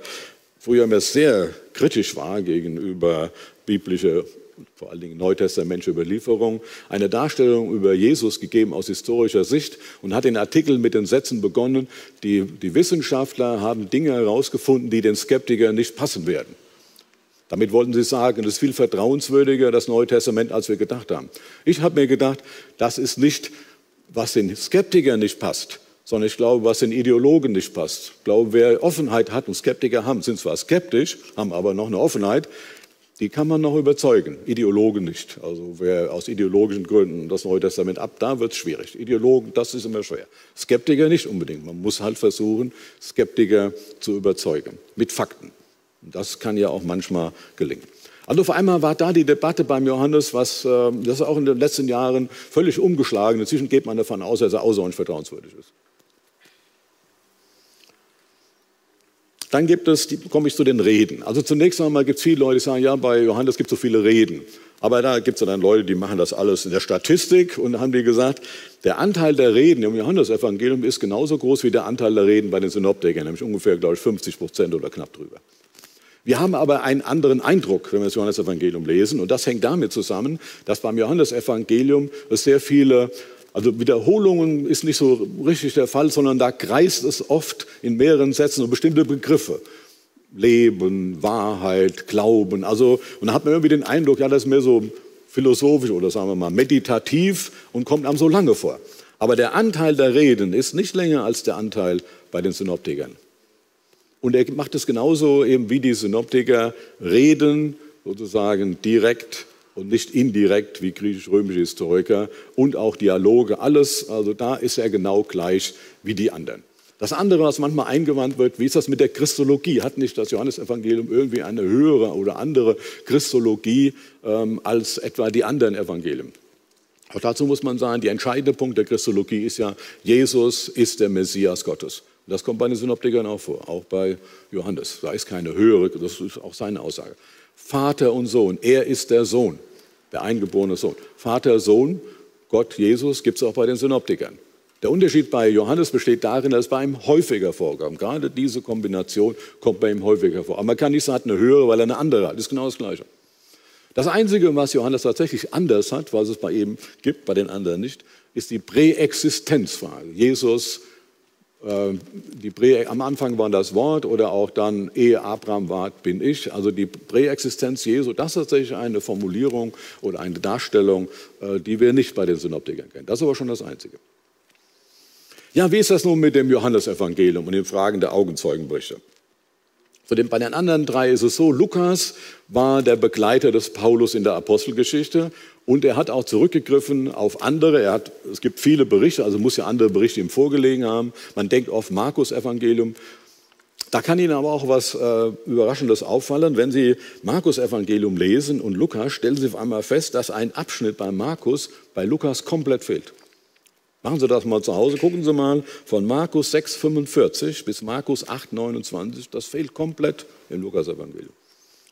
früher mir sehr kritisch war gegenüber biblischer, vor allen Dingen neutestamentlicher Überlieferung, eine Darstellung über Jesus gegeben aus historischer Sicht und hat den Artikel mit den Sätzen begonnen, die, die Wissenschaftler haben Dinge herausgefunden, die den Skeptikern nicht passen werden. Damit wollten sie sagen, das ist viel vertrauenswürdiger, das Neue Testament, als wir gedacht haben. Ich habe mir gedacht, das ist nicht, was den Skeptikern nicht passt, sondern ich glaube, was den Ideologen nicht passt. Ich glaube, wer Offenheit hat, und Skeptiker haben, sind zwar skeptisch, haben aber noch eine Offenheit, die kann man noch überzeugen, Ideologen nicht. Also wer aus ideologischen Gründen das Neue Testament ab, da wird es schwierig. Ideologen, das ist immer schwer. Skeptiker nicht unbedingt. Man muss halt versuchen, Skeptiker zu überzeugen, mit Fakten. Das kann ja auch manchmal gelingen. Also auf einmal war da die Debatte beim Johannes, was, das ist auch in den letzten Jahren völlig umgeschlagen. Inzwischen geht man davon aus, dass er außerordentlich vertrauenswürdig ist. Dann gibt es, komme ich zu den Reden. Also zunächst einmal gibt es viele Leute, die sagen, ja, bei Johannes gibt es so viele Reden. Aber da gibt es dann Leute, die machen das alles in der Statistik und haben die gesagt, der Anteil der Reden im Johannesevangelium ist genauso groß wie der Anteil der Reden bei den Synoptikern, nämlich ungefähr, glaube ich, fünfzig Prozent oder knapp drüber. Wir haben aber einen anderen Eindruck, wenn wir das Johannesevangelium lesen. Und das hängt damit zusammen, dass beim Johannesevangelium es sehr viele, also Wiederholungen ist nicht so richtig der Fall, sondern da kreist es oft in mehreren Sätzen um bestimmte Begriffe. Leben, Wahrheit, Glauben. Also, und da hat man irgendwie den Eindruck, ja, das ist mehr so philosophisch oder sagen wir mal meditativ und kommt einem so lange vor. Aber der Anteil der Reden ist nicht länger als der Anteil bei den Synoptikern. Und er macht es genauso eben wie die Synoptiker reden, sozusagen direkt und nicht indirekt wie griechisch-römische Historiker und auch Dialoge, alles, also da ist er genau gleich wie die anderen. Das andere, was manchmal eingewandt wird, wie ist das mit der Christologie? Hat nicht das Johannesevangelium irgendwie eine höhere oder andere Christologie ähm, als etwa die anderen Evangelien? Auch dazu muss man sagen, der entscheidende Punkt der Christologie ist ja, Jesus ist der Messias Gottes. Und das kommt bei den Synoptikern auch vor, auch bei Johannes. Da ist keine höhere, das ist auch seine Aussage. Vater und Sohn, er ist der Sohn, der eingeborene Sohn. Vater, Sohn, Gott, Jesus gibt es auch bei den Synoptikern. Der Unterschied bei Johannes besteht darin, dass es bei ihm häufiger vorkommt. Gerade diese Kombination kommt bei ihm häufiger vor. Aber man kann nicht sagen, eine höhere, weil er eine andere hat. Das ist genau das Gleiche. Das Einzige, was Johannes tatsächlich anders hat, was es bei ihm gibt, bei den anderen nicht, ist die Präexistenzfrage. Jesus, äh, die Prä- am Anfang war das Wort oder auch dann, ehe Abraham war, bin ich. Also die Präexistenz Jesu, das ist tatsächlich eine Formulierung oder eine Darstellung, äh, die wir nicht bei den Synoptikern kennen. Das ist aber schon das Einzige. Ja, wie ist das nun mit dem Johannesevangelium und den Fragen der Augenzeugenberichte? Bei den anderen drei ist es so, Lukas war der Begleiter des Paulus in der Apostelgeschichte und er hat auch zurückgegriffen auf andere. Er hat, es gibt viele Berichte, also muss ja andere Berichte ihm vorgelegen haben. Man denkt oft Markus-Evangelium. Da kann Ihnen aber auch was äh, Überraschendes auffallen. Wenn Sie Markus-Evangelium lesen und Lukas, stellen Sie auf einmal fest, dass ein Abschnitt bei Markus, bei Lukas komplett fehlt. Machen Sie das mal zu Hause, gucken Sie mal von Markus sechs, fünfundvierzig bis Markus acht, neunundzwanzig, das fehlt komplett im Lukas-Evangelium.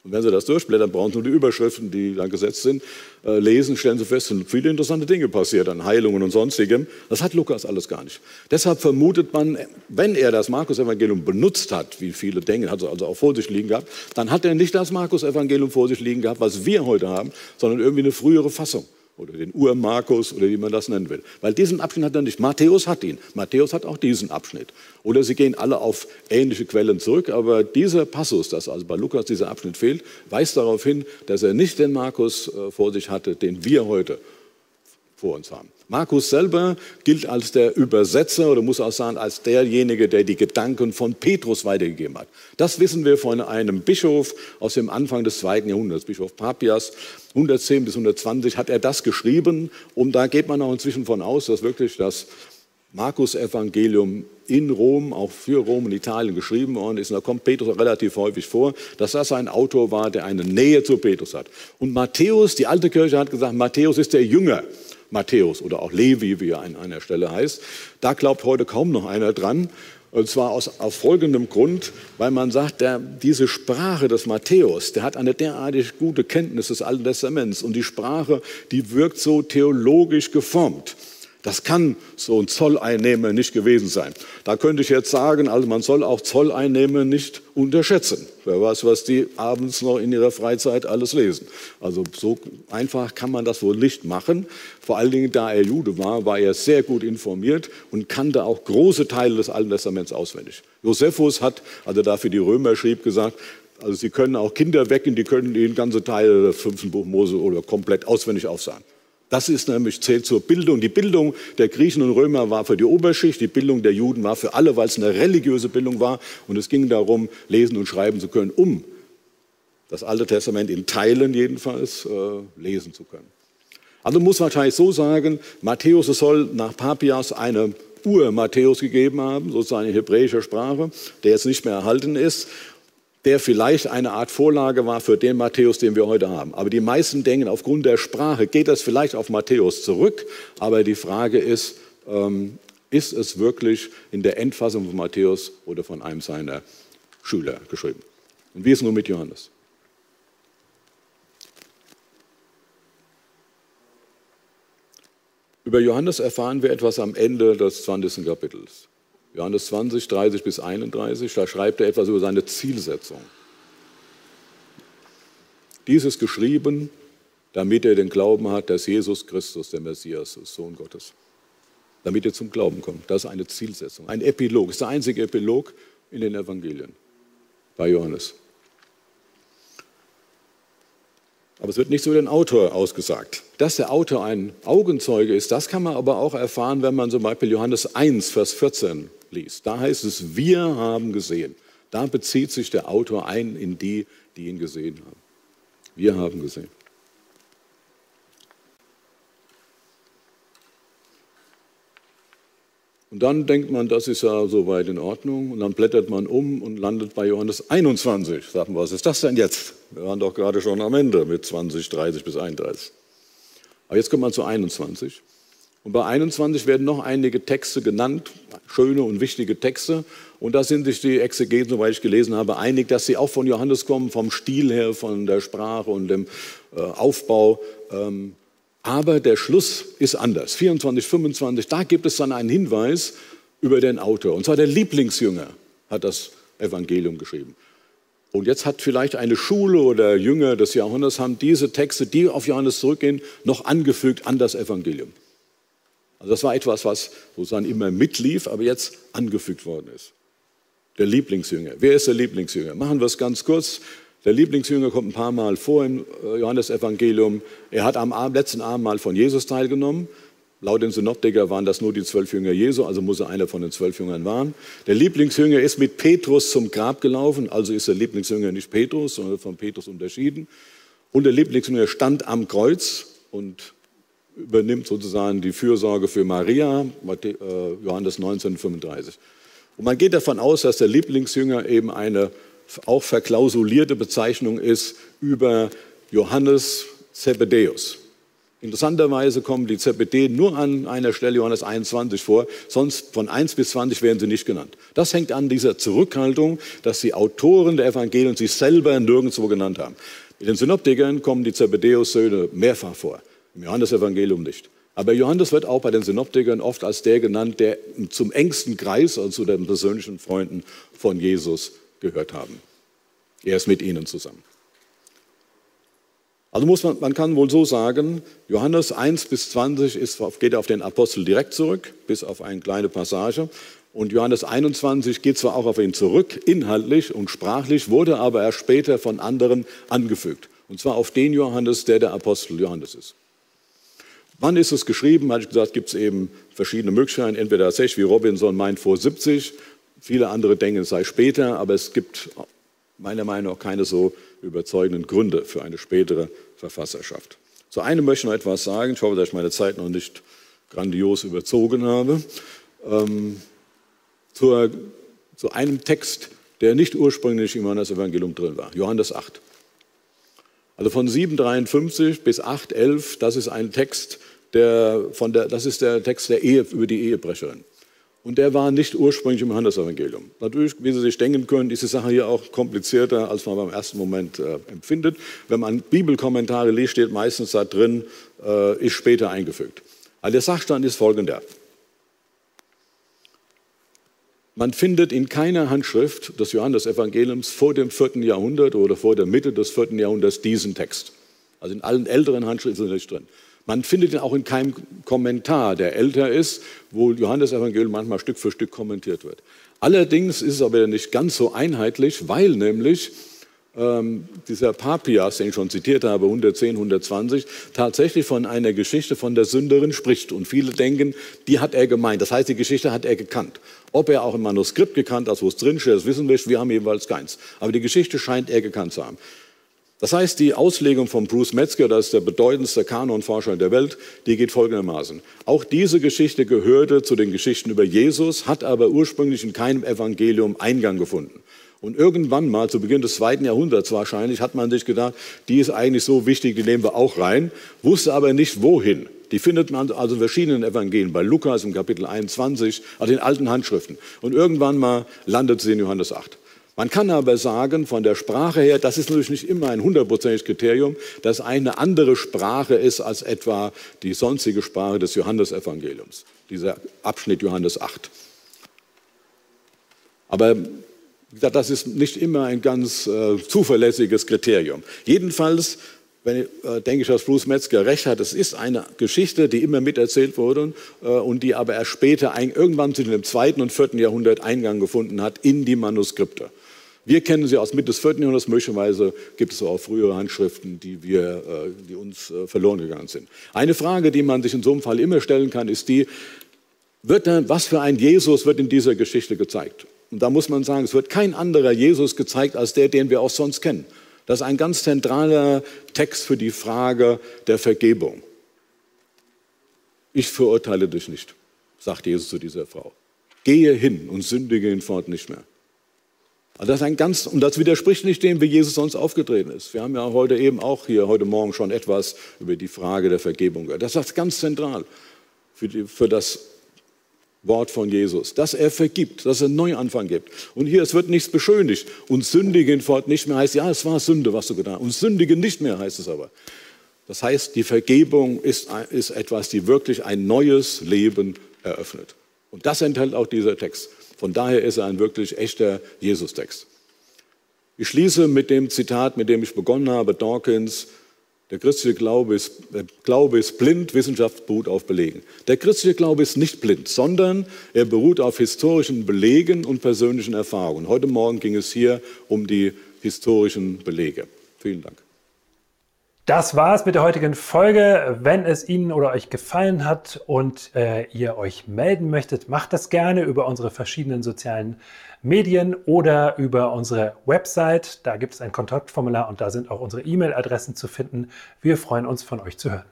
Und wenn Sie das durchblättern, brauchen Sie nur die Überschriften, die da gesetzt sind, äh, lesen, stellen Sie fest, sind viele interessante Dinge passiert an Heilungen und Sonstigem. Das hat Lukas alles gar nicht. Deshalb vermutet man, wenn er das Markus-Evangelium benutzt hat, wie viele denken, hat er also auch vor sich liegen gehabt, dann hat er nicht das Markus-Evangelium vor sich liegen gehabt, was wir heute haben, sondern irgendwie eine frühere Fassung. Oder den Ur-Markus oder wie man das nennen will. Weil diesen Abschnitt hat er nicht. Matthäus hat ihn. Matthäus hat auch diesen Abschnitt. Oder sie gehen alle auf ähnliche Quellen zurück. Aber dieser Passus, dass also bei Lukas dieser Abschnitt fehlt, weist darauf hin, dass er nicht den Markus vor sich hatte, den wir heute vor uns haben. Markus selber gilt als der Übersetzer oder muss auch sagen, als derjenige, der die Gedanken von Petrus weitergegeben hat. Das wissen wir von einem Bischof aus dem Anfang des zweiten Jahrhunderts, Bischof Papias, hundertzehn bis hundertzwanzig hat er das geschrieben. Und da geht man auch inzwischen von aus, dass wirklich das Markus-Evangelium in Rom, auch für Rom und Italien geschrieben worden ist. Und da kommt Petrus relativ häufig vor, dass das ein Autor war, der eine Nähe zu Petrus hat. Und Matthäus, die alte Kirche hat gesagt, Matthäus ist der Jünger. Matthäus oder auch Levi, wie er an einer Stelle heißt. Da glaubt heute kaum noch einer dran. Und zwar aus, aus folgendem Grund, weil man sagt, der, diese Sprache des Matthäus, der hat eine derartig gute Kenntnis des Alten Testaments. Und die Sprache, die wirkt so theologisch geformt. Das kann so ein Zolleinnehmer nicht gewesen sein. Da könnte ich jetzt sagen, also man soll auch Zolleinnehmer nicht unterschätzen. Wer weiß, was die abends noch in ihrer Freizeit alles lesen. Also so einfach kann man das wohl nicht machen. Vor allen Dingen, da er Jude war, war er sehr gut informiert und kannte auch große Teile des Alten Testaments auswendig. Josephus hat, als er dafür die Römer schrieb, gesagt, also sie können auch Kinder wecken, die können ihnen ganze Teile des fünften Buch Mose oder komplett auswendig aufsagen. Das ist nämlich, zählt zur Bildung. Die Bildung der Griechen und Römer war für die Oberschicht, die Bildung der Juden war für alle, weil es eine religiöse Bildung war. Und es ging darum, lesen und schreiben zu können, um das Alte Testament in Teilen jedenfalls äh, lesen zu können. Also muss man wahrscheinlich so sagen, Matthäus soll nach Papias eine Ur-Matthäus gegeben haben, sozusagen in hebräischer Sprache, der jetzt nicht mehr erhalten ist, der vielleicht eine Art Vorlage war für den Matthäus, den wir heute haben. Aber die meisten denken, aufgrund der Sprache geht das vielleicht auf Matthäus zurück. Aber die Frage ist, ähm, ist es wirklich in der Endfassung von Matthäus oder von einem seiner Schüler geschrieben? Und wie ist es nun mit Johannes? Über Johannes erfahren wir etwas am Ende des zwanzigsten Kapitels. Johannes zwanzig, dreißig bis einunddreißig, da schreibt er etwas über seine Zielsetzung. Dies ist geschrieben, damit er den Glauben hat, dass Jesus Christus, der Messias, ist, Sohn Gottes. Damit er zum Glauben kommt. Das ist eine Zielsetzung. Ein Epilog, das ist der einzige Epilog in den Evangelien bei Johannes. Aber es wird nichts über den Autor ausgesagt. Dass der Autor ein Augenzeuge ist, das kann man aber auch erfahren, wenn man zum Beispiel Johannes eins, Vers vierzehn liest. Da heißt es, wir haben gesehen. Da bezieht sich der Autor ein in die, die ihn gesehen haben. Wir haben gesehen. Und dann denkt man, das ist ja soweit in Ordnung. Und dann blättert man um und landet bei Johannes einundzwanzig. Sagt man, was ist das denn jetzt? Wir waren doch gerade schon am Ende mit zwanzig, dreißig bis einunddreißig. Aber jetzt kommt man zu einundzwanzig. Und bei einundzwanzig werden noch einige Texte genannt, schöne und wichtige Texte. Und da sind sich die Exegeten, soweit ich gelesen habe, einig, dass sie auch von Johannes kommen, vom Stil her, von der Sprache und dem äh, Aufbau. Ähm, Aber der Schluss ist anders. vierundzwanzig, fünfundzwanzig, da gibt es dann einen Hinweis über den Autor. Und zwar der Lieblingsjünger hat das Evangelium geschrieben. Und jetzt hat vielleicht eine Schule oder Jünger des Jahrhunderts haben diese Texte, die auf Johannes zurückgehen, noch angefügt an das Evangelium. Also das war etwas, was sozusagen immer mitlief, aber jetzt angefügt worden ist. Der Lieblingsjünger. Wer ist der Lieblingsjünger? Machen wir es ganz kurz. Der Lieblingsjünger kommt ein paar Mal vor im Johannesevangelium. Er hat am letzten Abendmahl von Jesus teilgenommen. Laut den Synoptiker waren das nur die zwölf Jünger Jesu, also muss er einer von den zwölf Jüngern waren. Der Lieblingsjünger ist mit Petrus zum Grab gelaufen, also ist der Lieblingsjünger nicht Petrus, sondern von Petrus unterschieden. Und der Lieblingsjünger stand am Kreuz und übernimmt sozusagen die Fürsorge für Maria, Johannes neunzehn, fünfunddreißig. Und man geht davon aus, dass der Lieblingsjünger eben eine auch verklausulierte Bezeichnung ist über Johannes Zebedeus. Interessanterweise kommen die Zebedee nur an einer Stelle Johannes einundzwanzig vor, sonst von eins bis zwanzig werden sie nicht genannt. Das hängt an dieser Zurückhaltung, dass die Autoren der Evangelien sich selber nirgendwo genannt haben. In den Synoptikern kommen die Zebedeus-Söhne mehrfach vor, im Johannes-Evangelium nicht. Aber Johannes wird auch bei den Synoptikern oft als der genannt, der zum engsten Kreis, also zu den persönlichen Freunden von Jesus gehört haben. Er ist mit ihnen zusammen. Also muss man, man kann wohl so sagen, Johannes eins bis zwanzig ist, geht auf den Apostel direkt zurück, bis auf eine kleine Passage. Und Johannes einundzwanzig geht zwar auch auf ihn zurück, inhaltlich und sprachlich, wurde aber erst später von anderen angefügt. Und zwar auf den Johannes, der der Apostel Johannes ist. Wann ist es geschrieben? Hatte ich gesagt, gibt es eben verschiedene Möglichkeiten. Entweder tatsächlich, wie Robinson meint, vor siebzig. Viele andere denken, es sei später, aber es gibt meiner Meinung nach keine so überzeugenden Gründe für eine spätere Verfasserschaft. Zu einem möchte ich noch etwas sagen. Ich hoffe, dass ich meine Zeit noch nicht grandios überzogen habe. Ähm, zur, zu einem Text, der nicht ursprünglich im Johannes-Evangelium drin war, Johannes acht. Also von sieben, dreiundfünfzig bis acht, elf, das ist ein Text, der, von der, das ist der Text der Ehe, über die Ehebrecherin. Und der war nicht ursprünglich im Johannesevangelium. Natürlich, wie Sie sich denken können, ist die Sache hier auch komplizierter, als man beim ersten Moment äh, empfindet. Wenn man Bibelkommentare liest, steht meistens da drin, äh, ist später eingefügt. Also der Sachstand ist folgender. Man findet in keiner Handschrift des Johannesevangeliums vor dem vierten Jahrhundert oder vor der Mitte des vierten Jahrhunderts diesen Text. Also in allen älteren Handschriften ist er nicht drin. Man findet ihn auch in keinem Kommentar, der älter ist, wo Johannes-Evangelium manchmal Stück für Stück kommentiert wird. Allerdings ist es aber nicht ganz so einheitlich, weil nämlich ähm, dieser Papias, den ich schon zitiert habe, hundertzehn, hundertzwanzig, tatsächlich von einer Geschichte von der Sünderin spricht. Und viele denken, die hat er gemeint. Das heißt, die Geschichte hat er gekannt. Ob er auch im Manuskript gekannt hat, wo es drinsteht, das wissen wir nicht. Wir haben jeweils keins. Aber die Geschichte scheint er gekannt zu haben. Das heißt, die Auslegung von Bruce Metzger, das ist der bedeutendste Kanonforscher der Welt, die geht folgendermaßen. Auch diese Geschichte gehörte zu den Geschichten über Jesus, hat aber ursprünglich in keinem Evangelium Eingang gefunden. Und irgendwann mal, zu Beginn des zweiten Jahrhunderts wahrscheinlich, hat man sich gedacht, die ist eigentlich so wichtig, die nehmen wir auch rein, wusste aber nicht wohin. Die findet man also in verschiedenen Evangelien, bei Lukas im Kapitel einundzwanzig, also in alten Handschriften. Und irgendwann mal landet sie in Johannes acht. Man kann aber sagen, von der Sprache her, das ist natürlich nicht immer ein hundertprozentiges Kriterium, dass eine andere Sprache ist als etwa die sonstige Sprache des Johannesevangeliums, dieser Abschnitt Johannes acht. Aber wie gesagt, das ist nicht immer ein ganz äh, zuverlässiges Kriterium. Jedenfalls wenn, äh, denke ich, dass Bruce Metzger recht hat, es ist eine Geschichte, die immer miterzählt wurde äh, und die aber erst später ein, irgendwann zwischen dem zweiten und vierten Jahrhundert Eingang gefunden hat in die Manuskripte. Wir kennen sie aus Mitte des vierten Jahrhunderts, möglicherweise gibt es auch frühere Handschriften, die, wir, die uns verloren gegangen sind. Eine Frage, die man sich in so einem Fall immer stellen kann, ist die, wird denn, was für ein Jesus wird in dieser Geschichte gezeigt? Und da muss man sagen, es wird kein anderer Jesus gezeigt, als der, den wir auch sonst kennen. Das ist ein ganz zentraler Text für die Frage der Vergebung. Ich verurteile dich nicht, sagt Jesus zu dieser Frau. Gehe hin und sündige hinfort nicht mehr. Also das ist ein ganz, und das widerspricht nicht dem, wie Jesus sonst aufgetreten ist. Wir haben ja heute eben auch hier, heute Morgen schon etwas über die Frage der Vergebung gehört. Das ist ganz zentral für, die, für das Wort von Jesus, dass er vergibt, dass er einen Neuanfang gibt. Und hier, es wird nichts beschönigt. Und sündigen fort nicht mehr heißt, ja, es war Sünde, was du getan hast. Und sündigen nicht mehr heißt es aber. Das heißt, die Vergebung ist, ist etwas, die wirklich ein neues Leben eröffnet. Und das enthält auch dieser Text. Von daher ist er ein wirklich echter Jesus-Text. Ich schließe mit dem Zitat, mit dem ich begonnen habe, Dawkins: Der christliche Glaube ist, der Glaube ist blind, Wissenschaft beruht auf Belegen. Der christliche Glaube ist nicht blind, sondern er beruht auf historischen Belegen und persönlichen Erfahrungen. Heute Morgen ging es hier um die historischen Belege. Vielen Dank. Das war es mit der heutigen Folge. Wenn es Ihnen oder euch gefallen hat und äh, ihr euch melden möchtet, macht das gerne über unsere verschiedenen sozialen Medien oder über unsere Website. Da gibt es ein Kontaktformular und da sind auch unsere E-Mail-Adressen zu finden. Wir freuen uns, von euch zu hören.